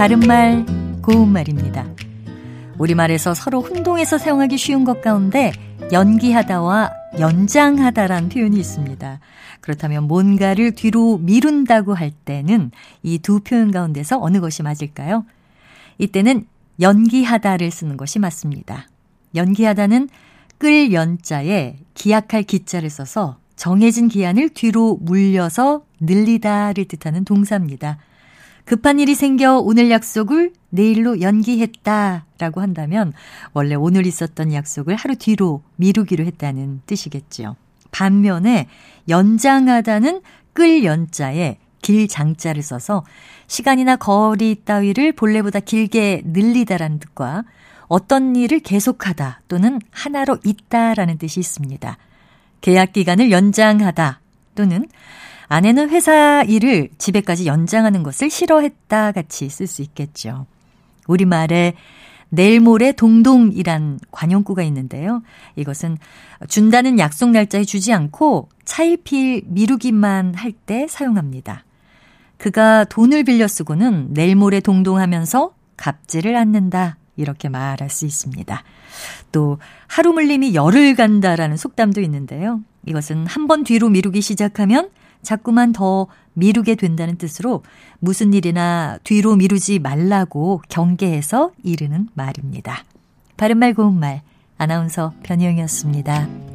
바른말 고운말입니다. 우리말에서 서로 혼동해서 사용하기 쉬운 것 가운데 연기하다와 연장하다란 표현이 있습니다. 그렇다면 뭔가를 뒤로 미룬다고 할 때는 이 두 표현 가운데서 어느 것이 맞을까요? 이때는 연기하다를 쓰는 것이 맞습니다. 연기하다는 끌 연자에 기약할 기자를 써서 정해진 기한을 뒤로 물려서 늘리다를 뜻하는 동사입니다. 급한 일이 생겨 오늘 약속을 내일로 연기했다라고 한다면 원래 오늘 있었던 약속을 하루 뒤로 미루기로 했다는 뜻이겠죠. 반면에 연장하다는 끌 연자에 길 장자를 써서 시간이나 거리 따위를 본래보다 길게 늘리다라는 뜻과 어떤 일을 계속하다 또는 하나로 있다라는 뜻이 있습니다. 계약 기간을 연장하다 또는 아내는 회사 일을 집에까지 연장하는 것을 싫어했다 같이 쓸 수 있겠죠. 우리말에 내일 모레 동동이란 관용구가 있는데요. 이것은 준다는 약속 날짜에 주지 않고 차일피일 미루기만 할 때 사용합니다. 그가 돈을 빌려 쓰고는 내일 모레 동동하면서 갚지를 않는다. 이렇게 말할 수 있습니다. 또 하루 물림이 열흘 간다라는 속담도 있는데요. 이것은 한 번 뒤로 미루기 시작하면 자꾸만 더 미루게 된다는 뜻으로 무슨 일이나 뒤로 미루지 말라고 경계해서 이르는 말입니다. 바른말 고운말 아나운서 변희영이었습니다.